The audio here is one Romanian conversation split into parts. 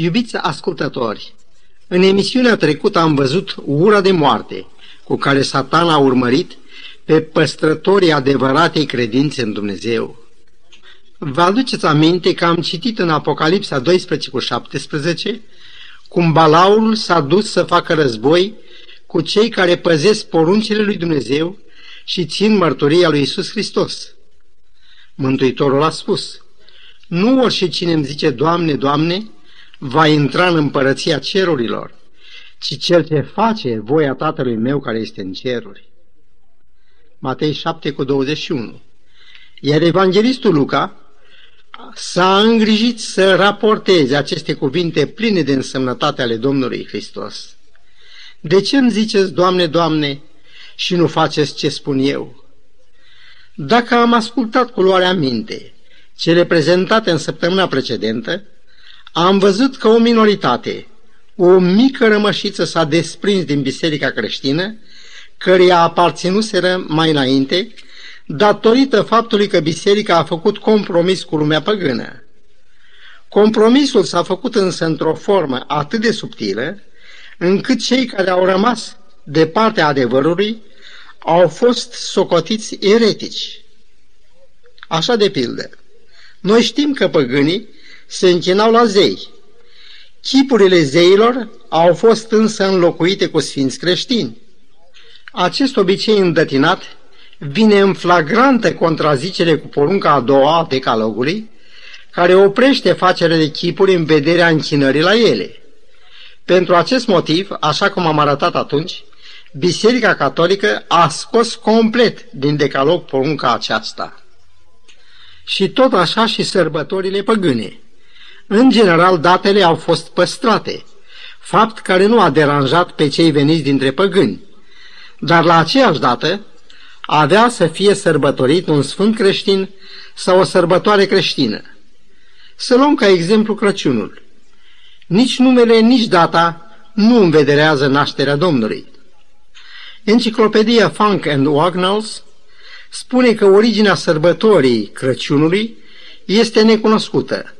Iubiți ascultători, în emisiunea trecută am văzut ura de moarte cu care Satan a urmărit pe păstrătorii adevăratei credințe în Dumnezeu. Vă aduceți aminte că am citit în Apocalipsa 12:17 cum balaurul s-a dus să facă război cu cei care păzesc poruncile lui Dumnezeu și țin mărturia lui Iisus Hristos. Mântuitorul a spus: nu orice cine îmi zice Doamne, Doamne, va intra în împărăția cerurilor, ci cel ce face voia Tatălui meu care este în ceruri. Matei 7:21. Iar evanghelistul Luca s-a îngrijit să raporteze aceste cuvinte pline de însemnătate ale Domnului Hristos. De ce îmi ziceți Doamne, Doamne, și nu faceți ce spun eu? Dacă am ascultat cu luarea minte cele prezentate în săptămâna precedentă, am văzut că o minoritate, o mică rămășiță s-a desprins din biserica creștină, căreia aparținuseră mai înainte, datorită faptului că biserica a făcut compromis cu lumea păgână. Compromisul s-a făcut însă într-o formă atât de subtilă, încât cei care au rămas de partea adevărului au fost socotiți eretici. Așa de pildă, noi știm că păgânii se închinau la zei. Chipurile zeilor au fost însă înlocuite cu sfinți creștini. Acest obicei îndătinat vine în flagrantă contrazicere cu porunca a doua a decalogului, care oprește facerea de chipuri în vederea închinării la ele. Pentru acest motiv, așa cum am arătat atunci, Biserica Catolică a scos complet din decalog porunca aceasta. Și tot așa și sărbătorile păgâne. În general, datele au fost păstrate, fapt care nu a deranjat pe cei veniți dintre păgâni. Dar la aceeași dată avea să fie sărbătorit un sfânt creștin sau o sărbătoare creștină. Să luăm ca exemplu Crăciunul. Nici numele, nici data nu învederează nașterea Domnului. Enciclopedia Funk and Wagnalls spune că originea sărbătorii Crăciunului este necunoscută.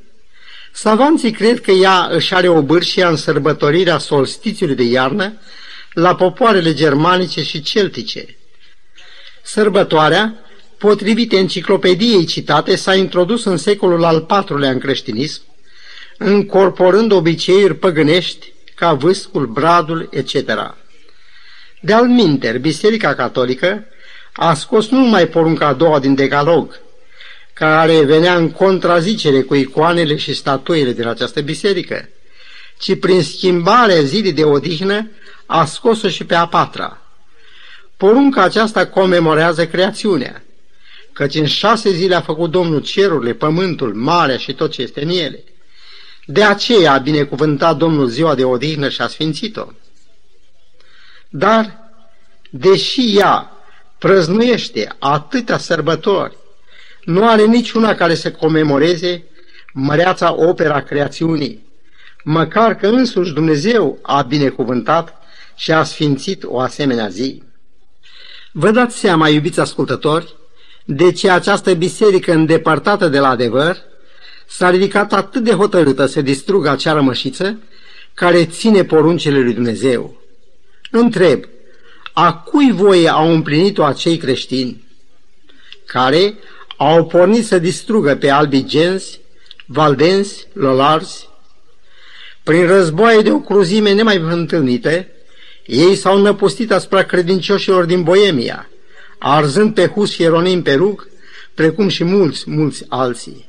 Savanții cred că ea își are obârșia în sărbătorirea solstițiului de iarnă la popoarele germanice și celtice. Sărbătoarea, potrivit enciclopediei citate, s-a introdus în secolul al IV-lea în creștinism, încorporând obiceiuri păgânești ca vâscul, bradul, etc. De altminteri, Biserica Catolică a scos nu numai porunca a doua din decalog, care venea în contrazicere cu icoanele și statuile din această biserică, ci prin schimbarea zilei de odihnă a scos-o și pe a patra. Porunca aceasta comemorează creațiunea, căci în 6 zile a făcut Domnul cerurile, pământul, marea și tot ce este în ele. De aceea a binecuvântat Domnul ziua de odihnă și a sfințit-o. Dar, deși ea prăznuiește atâtea sărbători, nu are niciuna care să comemoreze măreața opera creațiunii, măcar că însuși Dumnezeu a binecuvântat și a sfințit o asemenea zi. Vă dați seama, iubiți ascultători, de ce această biserică îndepărtată de la adevăr s-a ridicat atât de hotărâtă să distrugă acea rămășiță care ține poruncile lui Dumnezeu. Întreb, a cui voie au împlinit-o acei creștini care au pornit să distrugă pe albigenzi, valdenzi, lolarzi? Prin războaie de o cruzime nemai întâlnite, ei s-au năpustit asupra credincioșilor din Boemia, arzând pe Hus Hieronim Perug, precum și mulți alții.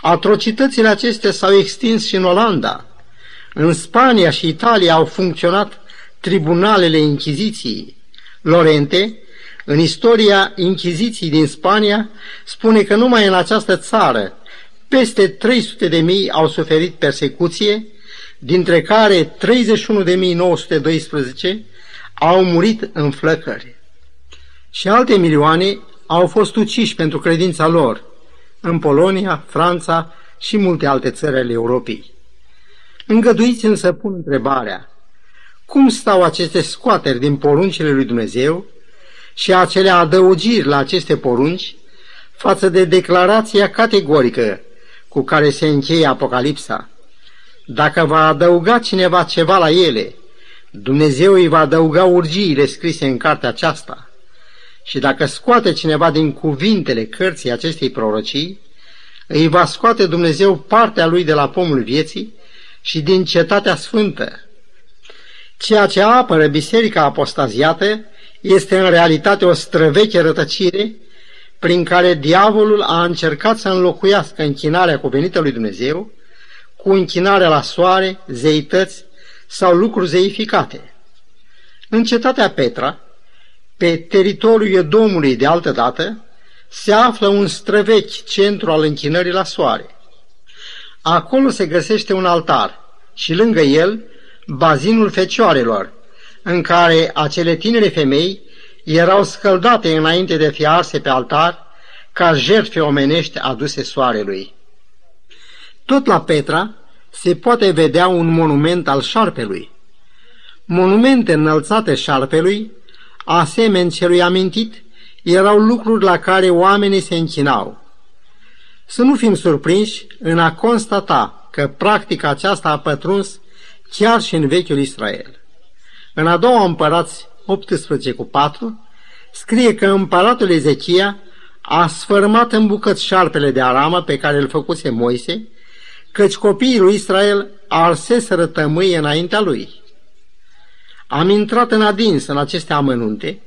Atrocitățile acestea s-au extins și în Olanda. În Spania și Italia au funcționat tribunalele Inchiziției. Lorente, în istoria Inchiziției din Spania, spune că numai în această țară peste 300.000 au suferit persecuție, dintre care 31.912 au murit în flăcări. Și alte milioane au fost uciși pentru credința lor, în Polonia, Franța și multe alte țări ale Europei. Îngăduiți-mi să pun întrebarea: cum stau aceste scoateri din poruncile lui Dumnezeu și acele adăugiri la aceste porunci față de declarația categorică cu care se încheie Apocalipsa? Dacă va adăuga cineva ceva la ele, Dumnezeu îi va adăuga urgiile scrise în cartea aceasta. Și dacă scoate cineva din cuvintele cărții acestei prorocii, îi va scoate Dumnezeu partea lui de la pomul vieții și din cetatea sfântă. Ceea ce apără biserica apostaziată este în realitate o străveche rătăcire prin care diavolul a încercat să înlocuiască închinarea cuvenită lui Dumnezeu cu închinarea la soare, zeități sau lucruri zeificate. În cetatea Petra, pe teritoriul Edomului de altădată, se află un străvechi centru al închinării la soare. Acolo se găsește un altar și lângă el bazinul fecioarelor, în care acele tinere femei erau scăldate înainte de a fi arse pe altar ca jertfe omenești aduse soarelui. Tot la Petra se poate vedea un monument al șarpelui. Monumente înălțate șarpelui, asemeni celui amintit, erau lucruri la care oamenii se închinau. Să nu fim surprinși în a constata că practica aceasta a pătruns chiar și în vechiul Israel. În a doua Împărați 18:4 scrie că împăratul Ezechia a sfărmat în bucăți șarpele de aramă pe care îl făcuse Moise, căci copiii lui Israel arseseră tămâie înaintea lui. Am intrat în adins în aceste amănunte,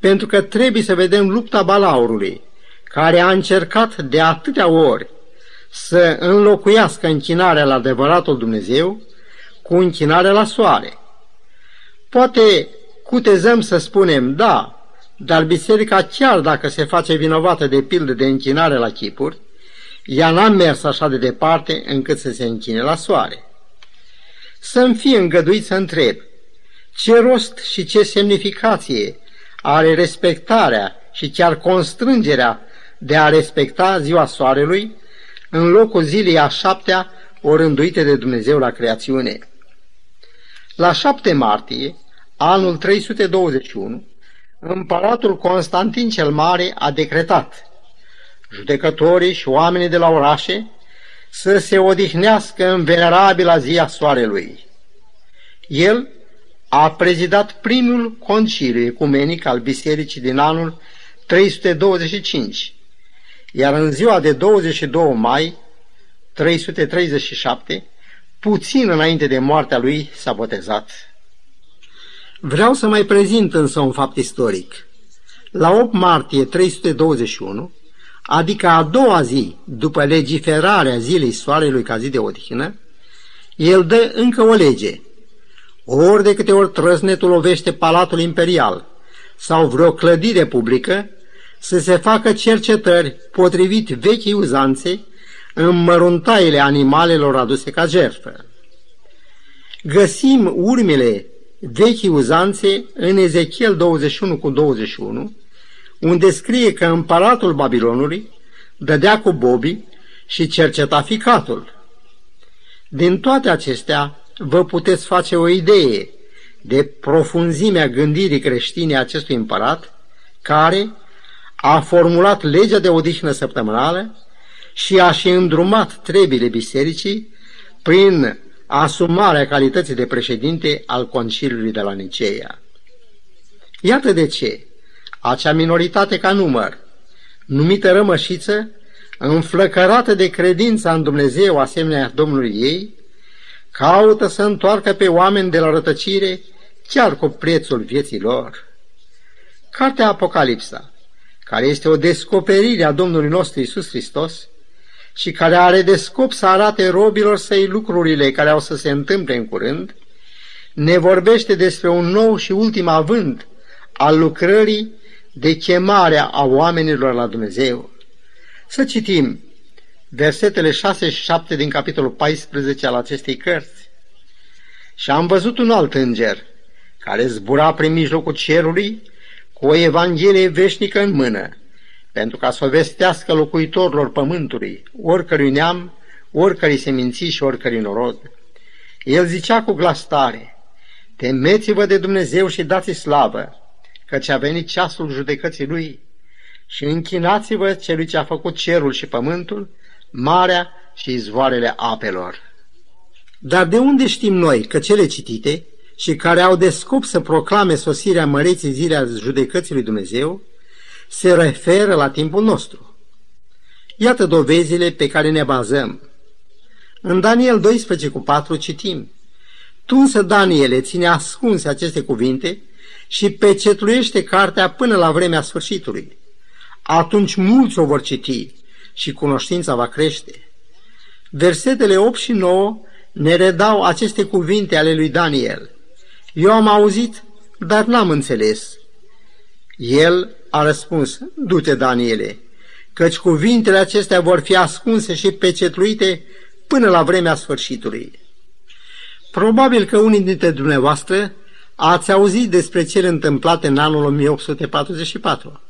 pentru că trebuie să vedem lupta balaurului, care a încercat de atâtea ori să înlocuiască închinarea la adevăratul Dumnezeu cu închinarea la soare. Poate cutezăm să spunem, da, dar biserica, chiar dacă se face vinovată de pildă de închinare la chipuri, ea n-a mers așa de departe încât să se închine la soare. Să-mi fie îngăduit să întreb, ce rost și ce semnificație are respectarea și chiar constrângerea de a respecta ziua soarelui în locul zilei a 7-a orânduite de Dumnezeu la creațiune? La 7 martie, anul 321, împăratul Constantin cel Mare a decretat judecătorii și oamenii de la orașe să se odihnească în venerabila zi a soarelui. El a prezidat primul conciliu ecumenic al bisericii din anul 325, iar în ziua de 22 mai 337, puțin înainte de moartea lui, s-a botezat. Vreau să mai prezint însă un fapt istoric. La 8 martie 321, adică a doua zi după legiferarea zilei soarelui ca zi de odihnă, el dă încă o lege. Ori de câte ori trăsnetul lovește Palatul Imperial sau vreo clădire publică, să se facă cercetări potrivit vechii uzanțe în măruntaiele animalelor aduse ca jertfă. Găsim urmele vechii uzanțe în Ezechiel 21:21, unde scrie că împăratul Babilonului dădea cu bobii și cerceta ficatul. Din toate acestea vă puteți face o idee de profunzimea gândirii creștine a acestui împărat, care a formulat legea de odihnă săptămânală și a și îndrumat treburile bisericii prin asumarea calității de președinte al Conciliului de la Niceea. Iată de ce acea minoritate ca număr, numită rămășiță, înflăcărată de credința în Dumnezeu asemenea Domnului ei, caută să întoarcă pe oameni de la rătăcire chiar cu prețul vieții lor. Cartea Apocalipsa, care este o descoperire a Domnului nostru Iisus Hristos și care are de scop să arate robilor săi lucrurile care au să se întâmple în curând, ne vorbește despre un nou și ultim avânt al lucrării de chemarea a oamenilor la Dumnezeu. Să citim versetele 6 și 7 din capitolul 14 al acestei cărți. Și am văzut un alt înger care zbura prin mijlocul cerului cu o evanghelie veșnică în mână, pentru ca să o vestească locuitorilor pământului, oricărui neam, oricărei seminții și oricărui norod. El zicea cu glas tare: temeți-vă de Dumnezeu și dați-i slavă, căci a venit ceasul judecății lui, și închinați-vă celui ce a făcut cerul și pământul, marea și izvoarele apelor. Dar de unde știm noi că cele citite și care au de scop să proclame sosirea măreții zile a judecății lui Dumnezeu, se referă la timpul nostru? Iată dovezile pe care ne bazăm. În Daniel 12:4 citim: Tu însă, Daniele, ține ascunse aceste cuvinte și pecetluiește cartea până la vremea sfârșitului. Atunci mulți o vor citi și cunoștința va crește. Versetele 8 și 9 ne redau aceste cuvinte ale lui Daniel. Eu am auzit, dar n-am înțeles. El a răspuns: Du-te, Daniele, căci cuvintele acestea vor fi ascunse și pecetluite până la vremea sfârșitului. Probabil că unii dintre dumneavoastră ați auzit despre cele întâmplate în anul 1844.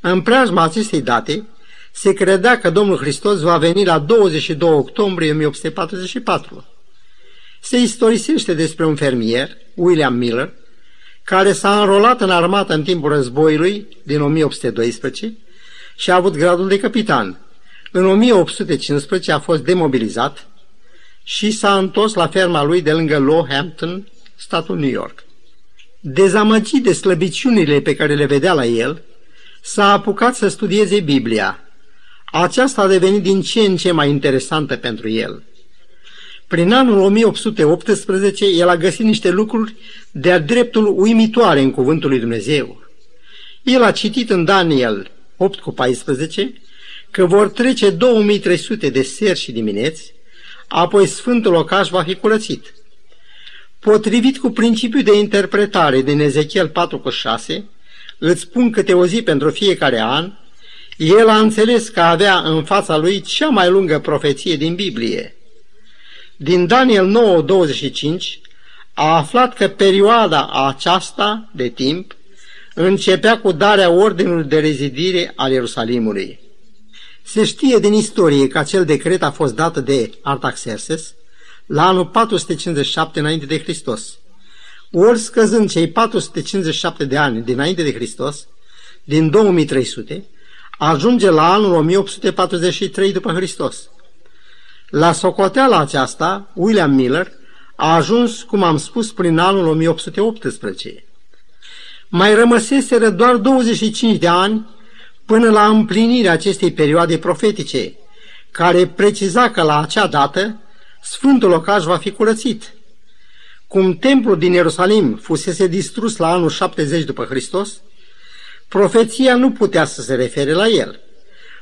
În preajma acestei date se credea că Domnul Hristos va veni la 22 octombrie 1844. Se istorisește despre un fermier, William Miller, care s-a înrolat în armată în timpul războiului din 1812 și a avut gradul de capitan. În 1815 a fost demobilizat și s-a întors la ferma lui de lângă Lowhampton, statul New York. Dezamăgit de slăbiciunile pe care le vedea la el, s-a apucat să studieze Biblia. Aceasta a devenit din ce în ce mai interesantă pentru el. Prin anul 1818, el a găsit niște lucruri de-a dreptul uimitoare în Cuvântul lui Dumnezeu. El a citit în Daniel 8:14 că vor trece 2300 de seri și dimineți, apoi Sfântul Locaș va fi curățit. Potrivit cu principiul de interpretare din Ezechiel 4:6, îți spun câte o zi pentru fiecare an, el a înțeles că avea în fața lui cea mai lungă profeție din Biblie. Din Daniel 9:25 a aflat că perioada aceasta de timp începea cu darea ordinului de rezidire al Ierusalimului. Se știe din istorie că acel decret a fost dat de Artaxerxes la anul 457 înainte de Hristos. Ori scăzând cei 457 de ani dinainte de Hristos, din 2300, ajunge la anul 1843 după Hristos. La socoteala aceasta, William Miller a ajuns, cum am spus, prin anul 1818. Mai rămăseseră doar 25 de ani până la împlinirea acestei perioade profetice, care preciza că la acea dată Sfântul Locaș va fi curățit. Cum templul din Ierusalim fusese distrus la anul 70 după Hristos, profeția nu putea să se refere la el.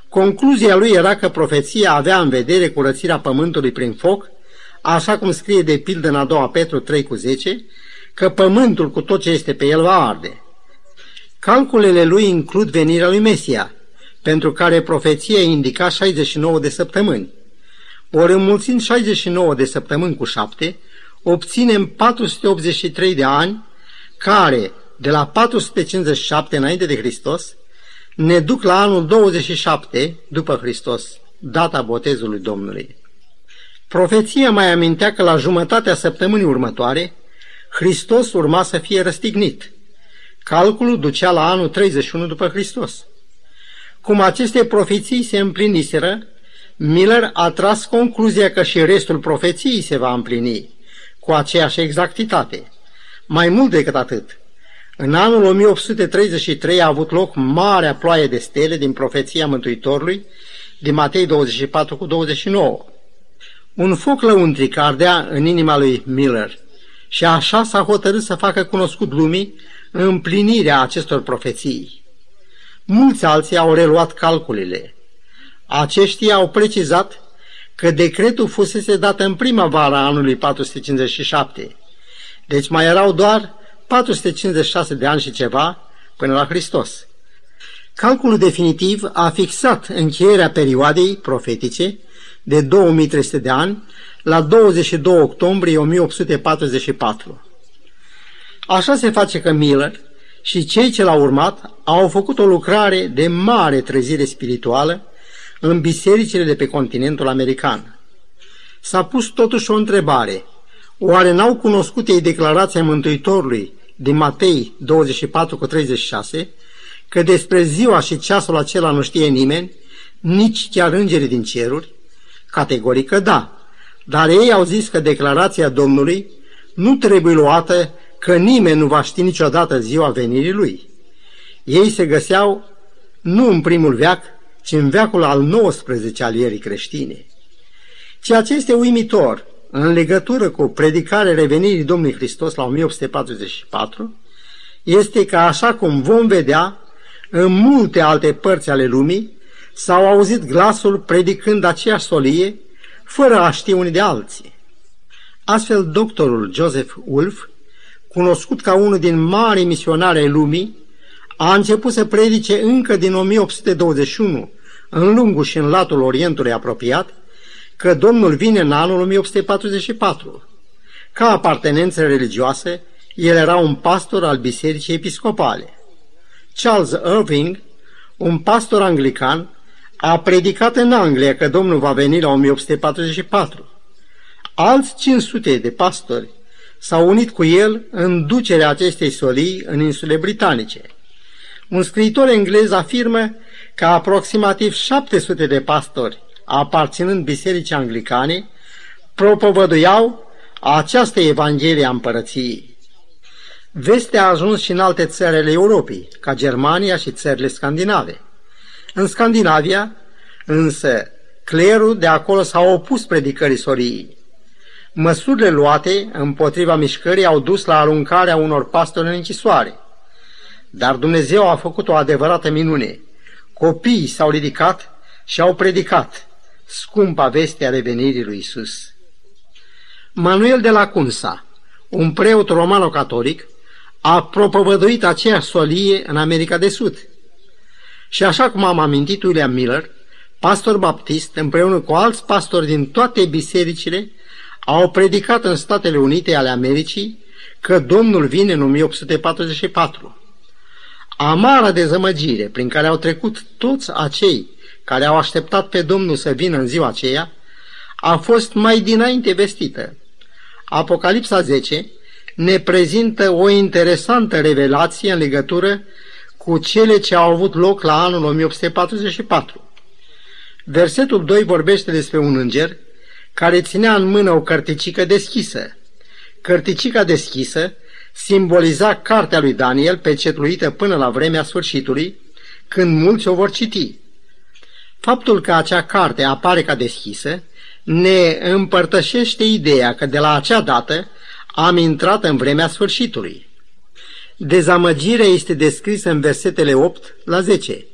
Concluzia lui era că profeția avea în vedere curățirea pământului prin foc, așa cum scrie de pildă în a doua Petru 3:10, că pământul cu tot ce este pe el va arde. Calculele lui includ venirea lui Mesia, pentru care profeția indica 69 de săptămâni. Ori înmulțind 69 de săptămâni cu 7, obținem 483 de ani, care, de la 457 înainte de Hristos, ne duc la anul 27 după Hristos, data botezului Domnului. Profeția mai amintea că la jumătatea săptămânii următoare, Hristos urma să fie răstignit. Calculul ducea la anul 31 după Hristos. Cum aceste profeții se împliniseră, Miller a tras concluzia că și restul profeției se va împlini cu aceeași exactitate. Mai mult decât atât, în anul 1833 a avut loc marea ploaie de stele din profeția Mântuitorului din Matei 24:29. Un foc lăuntric ardea în inima lui Miller și așa s-a hotărât să facă cunoscut lumii împlinirea acestor profeții. Mulți alții au reluat calculele. Aceștia au precizat că decretul fusese dat în primăvara anului 457, deci mai erau doar 456 de ani și ceva până la Hristos. Calculul definitiv a fixat încheierea perioadei profetice de 2300 de ani la 22 octombrie 1844. Așa se face că Miller și cei ce l-au urmat au făcut o lucrare de mare trezire spirituală în bisericile de pe continentul american. S-a pus totuși o întrebare: oare n-au cunoscut ei declarația Mântuitorului din Matei 24:36, că despre ziua și ceasul acela nu știe nimeni, nici chiar îngerii din ceruri? Categoric da, dar ei au zis că declarația Domnului nu trebuie luată, că nimeni nu va ști niciodată ziua venirii Lui. Ei se găseau nu în primul veac, ci în veacul al XIX-lea al erii creștine. Ceea ce este uimitor în legătură cu predicarea revenirii Domnului Hristos la 1844 este că, așa cum vom vedea, în multe alte părți ale lumii s-au auzit glasul predicând aceeași solie, fără a ști unii de alții. Astfel, doctorul Joseph Wolf, cunoscut ca unul din mari misionari ai lumii, a început să predice încă din 1821, în lungul și în latul Orientului apropiat, că Domnul vine în anul 1844. Ca apartenență religioasă, el era un pastor al bisericii episcopale. Charles Irving, un pastor anglican, a predicat în Anglia că Domnul va veni la 1844. Alți 500 de pastori s-au unit cu el în ducerea acestei solii în insule britanice. Un scriitor englez afirmă că aproximativ 700 de pastori, aparținând bisericii anglicane, propovăduiau această Evanghelie a Împărăției. Vestea a ajuns și în alte țări ale Europei, ca Germania și țările scandinave. În Scandinavia, însă, clerul de acolo s-a opus predicării soliei. Măsurile luate împotriva mișcării au dus la aruncarea unor pastori în închisoare. Dar Dumnezeu a făcut o adevărată minune. Copiii s-au ridicat și au predicat scumpa veste a revenirii lui Isus. Manuel de la Cunza, un preot romano-catolic, a propovăduit aceeași solie în America de Sud. Și așa cum am amintit, William Miller, pastor baptist, împreună cu alți pastori din toate bisericile, au predicat în Statele Unite ale Americii că Domnul vine în 1844. Amara dezamăgire prin care au trecut toți acei care au așteptat pe Domnul să vină în ziua aceea a fost mai dinainte vestită. Apocalipsa 10 ne prezintă o interesantă revelație în legătură cu cele ce au avut loc la anul 1844. Versetul 2 vorbește despre un înger care ținea în mână o cărticică deschisă. Cărticica deschisă simboliza cartea lui Daniel, pecetluită până la vremea sfârșitului, când mulți o vor citi. Faptul că acea carte apare ca deschisă ne împărtășește ideea că de la acea dată am intrat în vremea sfârșitului. Dezamăgirea este descrisă în versetele 8 la 10.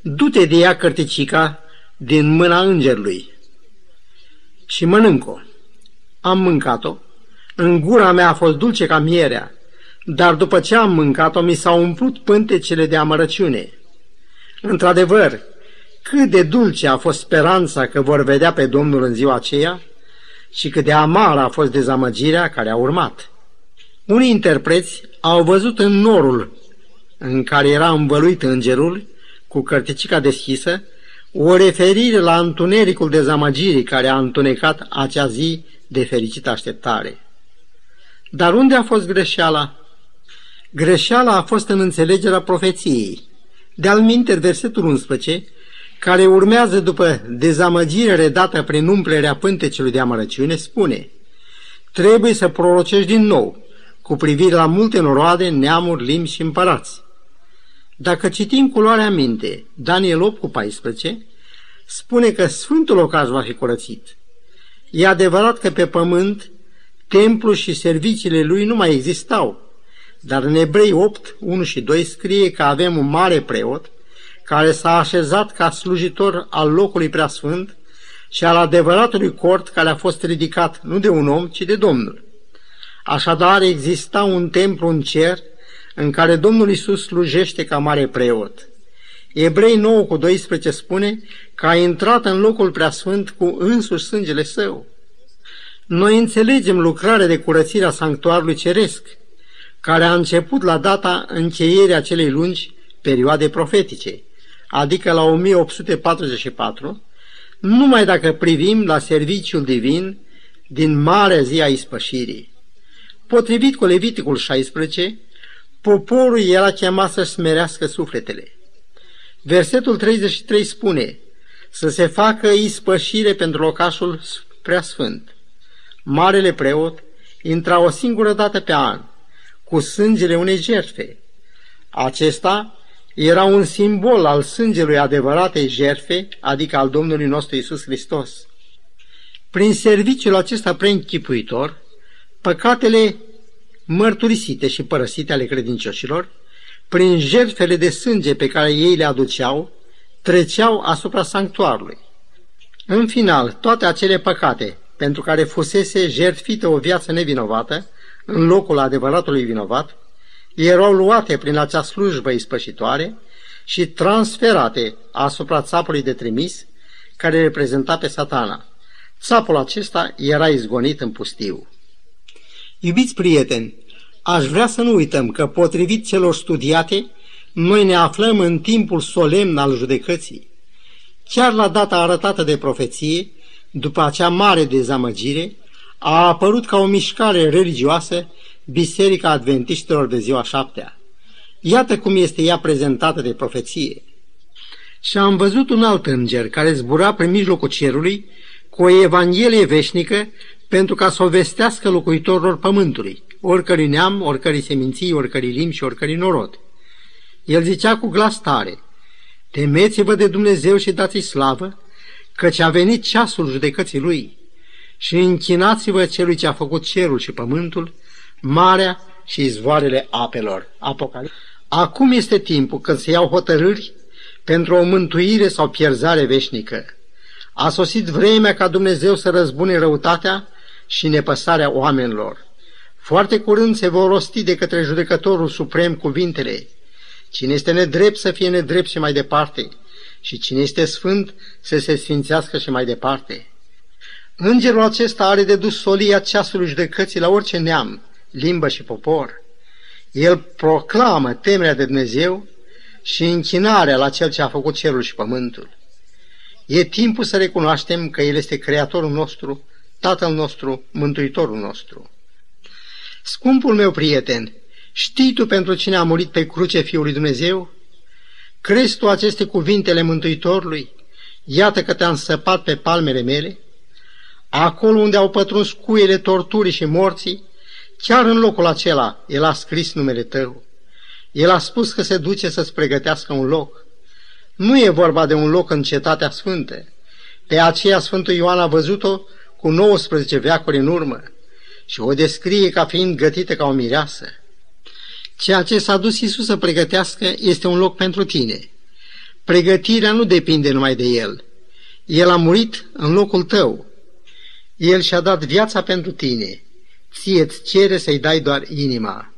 Du-te de ea cărticica din mâna îngerului și mănânc-o. Am mâncat-o, în gura mea a fost dulce ca mierea, dar după ce am mâncat-o mi s-au umplut pântecele de amărăciune. Într-adevăr, cât de dulce a fost speranța că vor vedea pe Domnul în ziua aceea și cât de amară a fost dezamăgirea care a urmat. Unii interpreți au văzut în norul în care era învăluit îngerul cu cărticica deschisă o referire la întunericul dezamăgirii care a întunecat acea zi de fericită așteptare. Dar unde a fost greșeala? Greșeala a fost în înțelegerea profeției. De-al minter, versetul 11, care urmează după dezamăgire redată prin umplerea pântecelui de amărăciune, spune: trebuie să prorocești din nou, cu privire la multe noroade, neamuri, limbi și împărați. Dacă citim cu luarea minte, Daniel 8,14 spune că sfântul locaș va fi curățit. E adevărat că pe pământ templul și serviciile lui nu mai existau, dar în Evrei 8, 1 și 2 scrie că avem un mare preot care s-a așezat ca slujitor al locului preasfânt și al adevăratului cort care a fost ridicat nu de un om, ci de Domnul. Așadar, exista un templu în cer în care Domnul Iisus slujește ca mare preot. Evrei 9 cu 12 spune că a intrat în locul preasfânt cu însuși sângele său. Noi înțelegem lucrarea de curățire a sanctuarului ceresc, care a început la data încheierii acelei lungi perioade profetice, adică la 1844, numai dacă privim la serviciul divin din marea zi a ispășirii. Potrivit cu Leviticul 16, poporul era chemat să-și smerească sufletele. Versetul 33 spune să se facă ispășire pentru locașul preasfânt. marele preot intra o singură dată pe an, cu sângele unei jertfe. Acesta era un simbol al sângelui adevăratei jertfe, adică al Domnului nostru Iisus Hristos. Prin serviciul acesta preînchipuitor, păcatele mărturisite și părăsite ale credincioșilor, prin jertfele de sânge pe care ei le aduceau, treceau asupra sanctuarului. În final, toate acele păcate pentru care fusese jertfită o viață nevinovată, în locul adevăratului vinovat, erau luate prin acea slujbă ispășitoare și transferate asupra țapului de trimis, care reprezenta pe Satana. Țapul acesta era izgonit în pustiu. Iubiți prieteni, aș vrea să nu uităm că, potrivit celor studiate, noi ne aflăm în timpul solemn al judecății. Chiar la data arătată de profeție, după acea mare dezamăgire, a apărut ca o mișcare religioasă Biserica Adventiștilor de ziua șaptea. Iată cum este ea prezentată de profeție. Și am văzut un alt înger care zbura prin mijlocul cerului cu o evanghelie veșnică pentru ca să o vestească locuitorilor pământului, oricărui neam, oricărui seminții, oricărui limbi și oricărui norod. El zicea cu glas tare: temeți-vă de Dumnezeu și dați-i slavă, căci a venit ceasul judecății Lui, și închinați-vă celui ce a făcut cerul și pământul, marea și izvoarele apelor. Apocalipsa. Acum este timpul când se iau hotărâri pentru o mântuire sau pierzare veșnică. A sosit vremea ca Dumnezeu să răzbune răutatea și nepăsarea oamenilor. Foarte curând se vor rosti de către Judecătorul Suprem cuvintele: cine este nedrept să fie nedrept și mai departe, și cine este sfânt să se sfințească și mai departe. Îngerul acesta are de dus solia ceasului judecății la orice neam, limbă și popor. El proclamă temerea de Dumnezeu și închinarea la Cel ce a făcut cerul și pământul. E timpul să recunoaștem că El este Creatorul nostru, Tatăl nostru, Mântuitorul nostru. Scumpul meu prieten, știi tu pentru cine a murit pe cruce Fiul lui Dumnezeu? Crezi tu aceste cuvintele Mântuitorului? Iată că te-am săpat pe palmele mele? Acolo unde au pătruns cuiele torturii și morții, chiar în locul acela El a scris numele tău. El a spus că se duce să-ți pregătească un loc. Nu e vorba de un loc în Cetatea Sfântă. Pe aceea Sfântul Ioan a văzut-o cu 19 veacuri în urmă și o descrie ca fiind gătită ca o mireasă. Ceea ce s-a dus Iisus să pregătească este un loc pentru tine. Pregătirea nu depinde numai de El. El a murit în locul tău. El și-a dat viața pentru tine. Ție-ți cere să-i dai doar inima.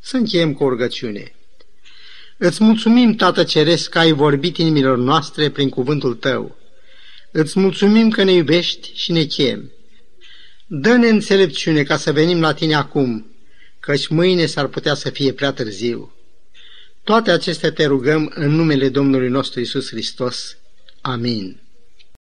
Să încheiem cu o rugăciune. Îți mulțumim, Tată Ceresc, că ai vorbit inimilor noastre prin cuvântul Tău. Îți mulțumim că ne iubești și ne chemi. Dă-ne înțelepciune ca să venim la Tine acum, căci mâine s-ar putea să fie prea târziu. Toate acestea te rugăm în numele Domnului nostru Iisus Hristos. Amin.